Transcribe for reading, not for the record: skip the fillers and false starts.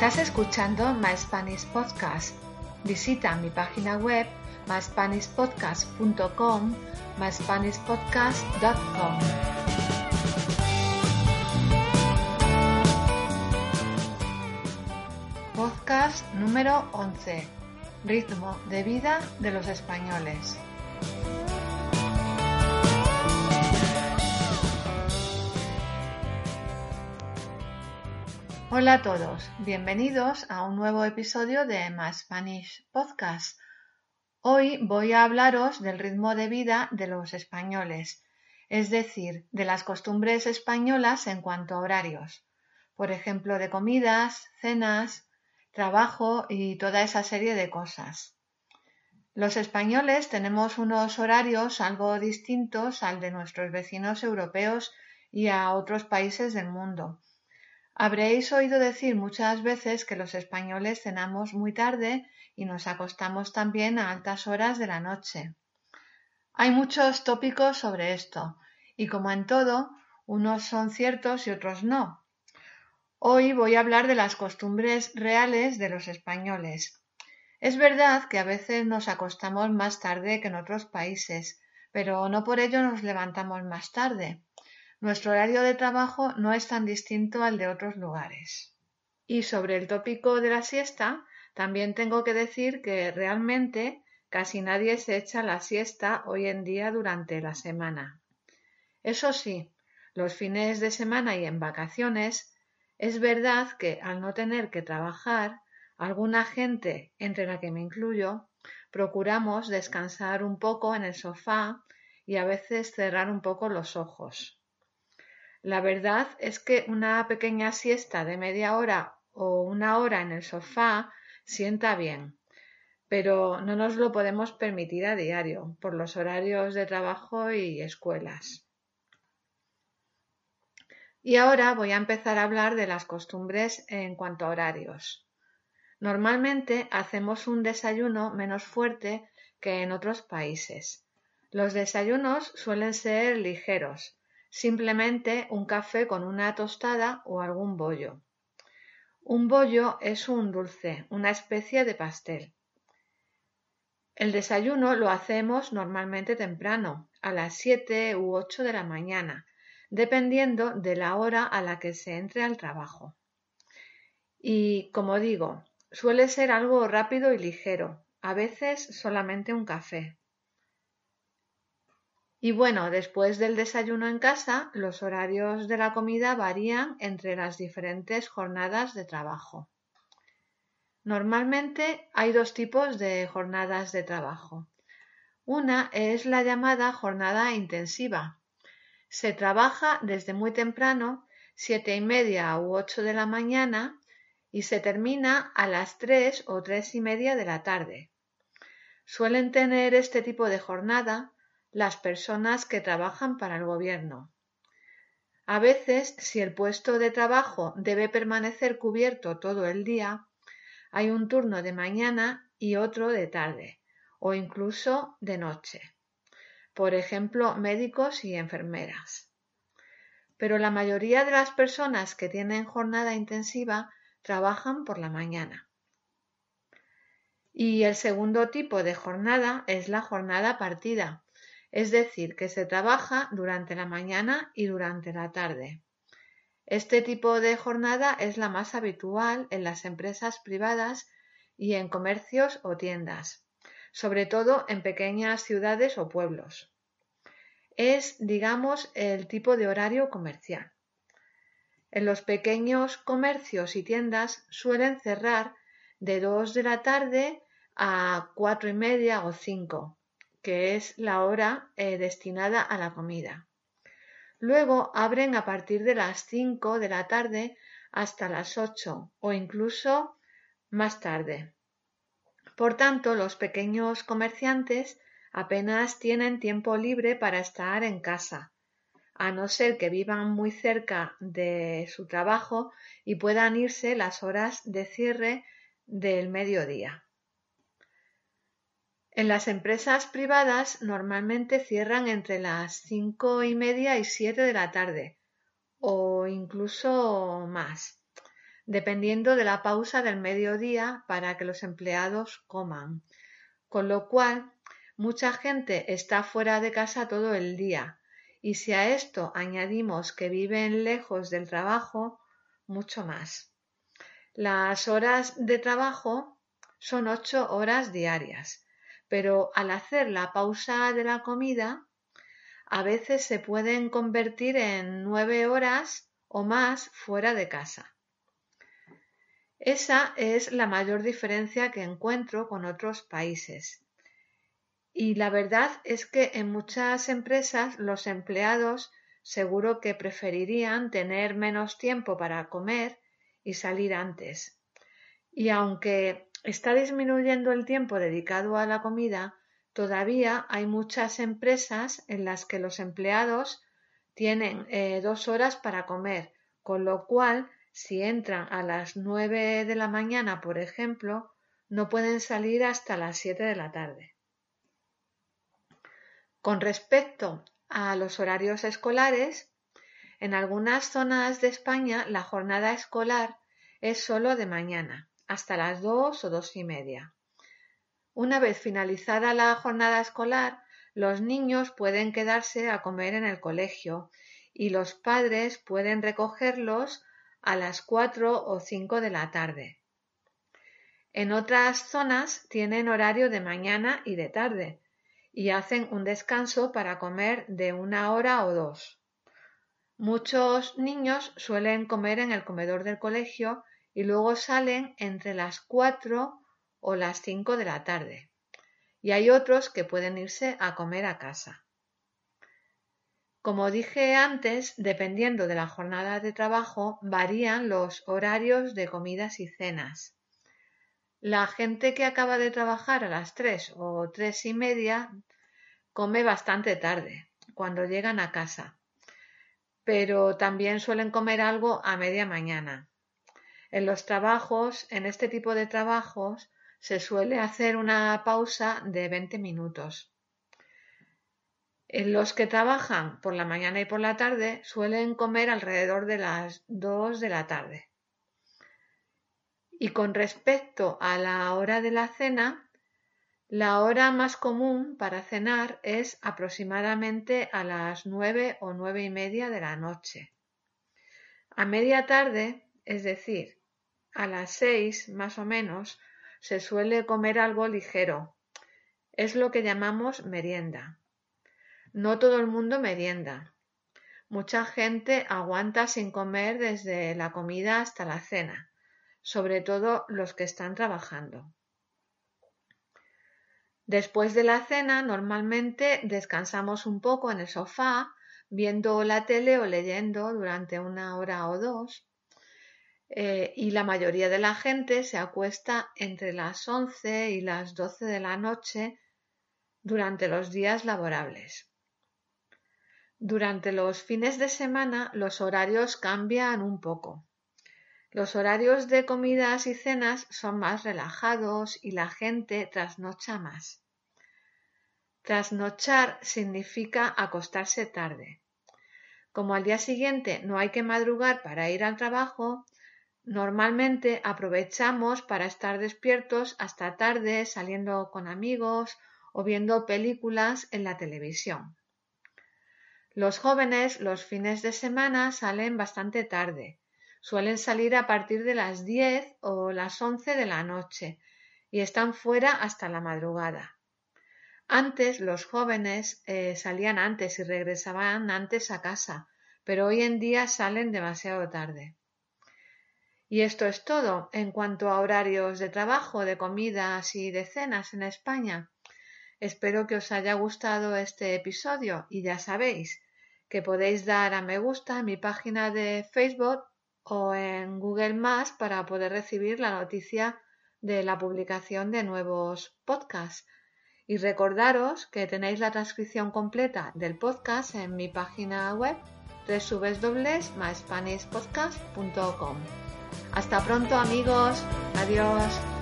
Estás escuchando My Spanish Podcast. Visita mi página web myspanishpodcast.com, myspanishpodcast.com. Podcast número 11. Ritmo de vida de los españoles. Hola a todos, bienvenidos a un nuevo episodio de My Spanish Podcast. Hoy voy a hablaros del ritmo de vida de los españoles, es decir, de las costumbres españolas en cuanto a horarios, por ejemplo, de comidas, cenas, trabajo y toda esa serie de cosas. Los españoles tenemos unos horarios algo distintos al de nuestros vecinos europeos y a otros países del mundo. Habréis oído decir muchas veces que los españoles cenamos muy tarde y nos acostamos también a altas horas de la noche. Hay muchos tópicos sobre esto, y como en todo, unos son ciertos y otros no. Hoy voy a hablar de las costumbres reales de los españoles. Es verdad que a veces nos acostamos más tarde que en otros países, pero no por ello nos levantamos más tarde. Nuestro horario de trabajo no es tan distinto al de otros lugares. Y sobre el tópico de la siesta, también tengo que decir que realmente casi nadie se echa la siesta hoy en día durante la semana. Eso sí, los fines de semana y en vacaciones, es verdad que al no tener que trabajar, alguna gente, entre la que me incluyo, procuramos descansar un poco en el sofá y a veces cerrar un poco los ojos. La verdad es que una pequeña siesta de media hora o una hora en el sofá sienta bien, pero no nos lo podemos permitir a diario por los horarios de trabajo y escuelas. Y ahora voy a empezar a hablar de las costumbres en cuanto a horarios. Normalmente hacemos un desayuno menos fuerte que en otros países. Los desayunos suelen ser ligeros. Simplemente un café con una tostada o algún bollo. Un bollo es un dulce, una especie de pastel. El desayuno lo hacemos normalmente temprano, a las 7 u 8 de la mañana, dependiendo de la hora a la que se entre al trabajo. Y, como digo, suele ser algo rápido y ligero, a veces solamente un café. Y bueno, después del desayuno en casa, los horarios de la comida varían entre las diferentes jornadas de trabajo. Normalmente hay dos tipos de jornadas de trabajo. Una es la llamada jornada intensiva. Se trabaja desde muy temprano, 7:30 u 8 de la mañana, y se termina a las 3 o 3:30 de la tarde. Suelen tener este tipo de jornada las personas que trabajan para el gobierno. A veces, si el puesto de trabajo debe permanecer cubierto todo el día, hay un turno de mañana y otro de tarde, o incluso de noche. Por ejemplo, médicos y enfermeras. Pero la mayoría de las personas que tienen jornada intensiva trabajan por la mañana. Y el segundo tipo de jornada es la jornada partida. Es decir, que se trabaja durante la mañana y durante la tarde. Este tipo de jornada es la más habitual en las empresas privadas y en comercios o tiendas, sobre todo en pequeñas ciudades o pueblos. Es, digamos, el tipo de horario comercial. En los pequeños comercios y tiendas suelen cerrar de 2 de la tarde a 4:30 o 5. Que es la hora destinada a la comida. Luego abren a partir de las 5 de la tarde hasta las 8 o incluso más tarde. Por tanto, los pequeños comerciantes apenas tienen tiempo libre para estar en casa, a no ser que vivan muy cerca de su trabajo y puedan irse las horas de cierre del mediodía. En las empresas privadas normalmente cierran entre las 5:30 y 7 de la tarde, o incluso más, dependiendo de la pausa del mediodía para que los empleados coman. Con lo cual, mucha gente está fuera de casa todo el día. Y si a esto añadimos que viven lejos del trabajo, mucho más. Las horas de trabajo son 8 horas diarias, pero al hacer la pausa de la comida, a veces se pueden convertir en 9 horas o más fuera de casa. Esa es la mayor diferencia que encuentro con otros países. Y la verdad es que en muchas empresas los empleados seguro que preferirían tener menos tiempo para comer y salir antes. Y aunque está disminuyendo el tiempo dedicado a la comida, todavía hay muchas empresas en las que los empleados tienen 2 horas para comer, con lo cual si entran a las 9 de la mañana, por ejemplo, no pueden salir hasta las 7 de la tarde. Con respecto a los horarios escolares, en algunas zonas de España la jornada escolar es solo de mañana, hasta las 2 o 2:30. Una vez finalizada la jornada escolar, los niños pueden quedarse a comer en el colegio y los padres pueden recogerlos a las 4 o 5 de la tarde. En otras zonas tienen horario de mañana y de tarde, y hacen un descanso para comer de 1 hora o 2. Muchos niños suelen comer en el comedor del colegio y luego salen entre las 4 o las 5 de la tarde. Y hay otros que pueden irse a comer a casa. Como dije antes, dependiendo de la jornada de trabajo, varían los horarios de comidas y cenas. La gente que acaba de trabajar a las 3 o 3:30 come bastante tarde cuando llegan a casa, pero también suelen comer algo a media mañana. En este tipo de trabajos, se suele hacer una pausa de 20 minutos. Los que trabajan por la mañana y por la tarde suelen comer alrededor de las 2 de la tarde. Y con respecto a la hora de la cena, la hora más común para cenar es aproximadamente a las 9 o 9:30 de la noche. A media tarde, es decir, a las 6 más o menos, se suele comer algo ligero. Es lo que llamamos merienda. No todo el mundo merienda. Mucha gente aguanta sin comer desde la comida hasta la cena, sobre todo los que están trabajando. Después de la cena, normalmente descansamos un poco en el sofá, viendo la tele o leyendo durante 1 hora o 2, y la mayoría de la gente se acuesta entre las 11 y las 12 de la noche durante los días laborables. Durante los fines de semana, los horarios cambian un poco. Los horarios de comidas y cenas son más relajados y la gente trasnocha más. Trasnochar significa acostarse tarde. Como al día siguiente no hay que madrugar para ir al trabajo, normalmente aprovechamos para estar despiertos hasta tarde saliendo con amigos o viendo películas en la televisión. Los jóvenes los fines de semana salen bastante tarde. Suelen salir a partir de las 10 o las 11 de la noche y están fuera hasta la madrugada. Antes los jóvenes salían antes y regresaban antes a casa, pero hoy en día salen demasiado tarde. Y esto es todo en cuanto a horarios de trabajo, de comidas y de cenas en España. Espero que os haya gustado este episodio y ya sabéis que podéis dar a me gusta en mi página de Facebook o en Google Más para poder recibir la noticia de la publicación de nuevos podcasts. Y recordaros que tenéis la transcripción completa del podcast en mi página web www.myspanishpodcast.com. Hasta pronto, amigos. Adiós.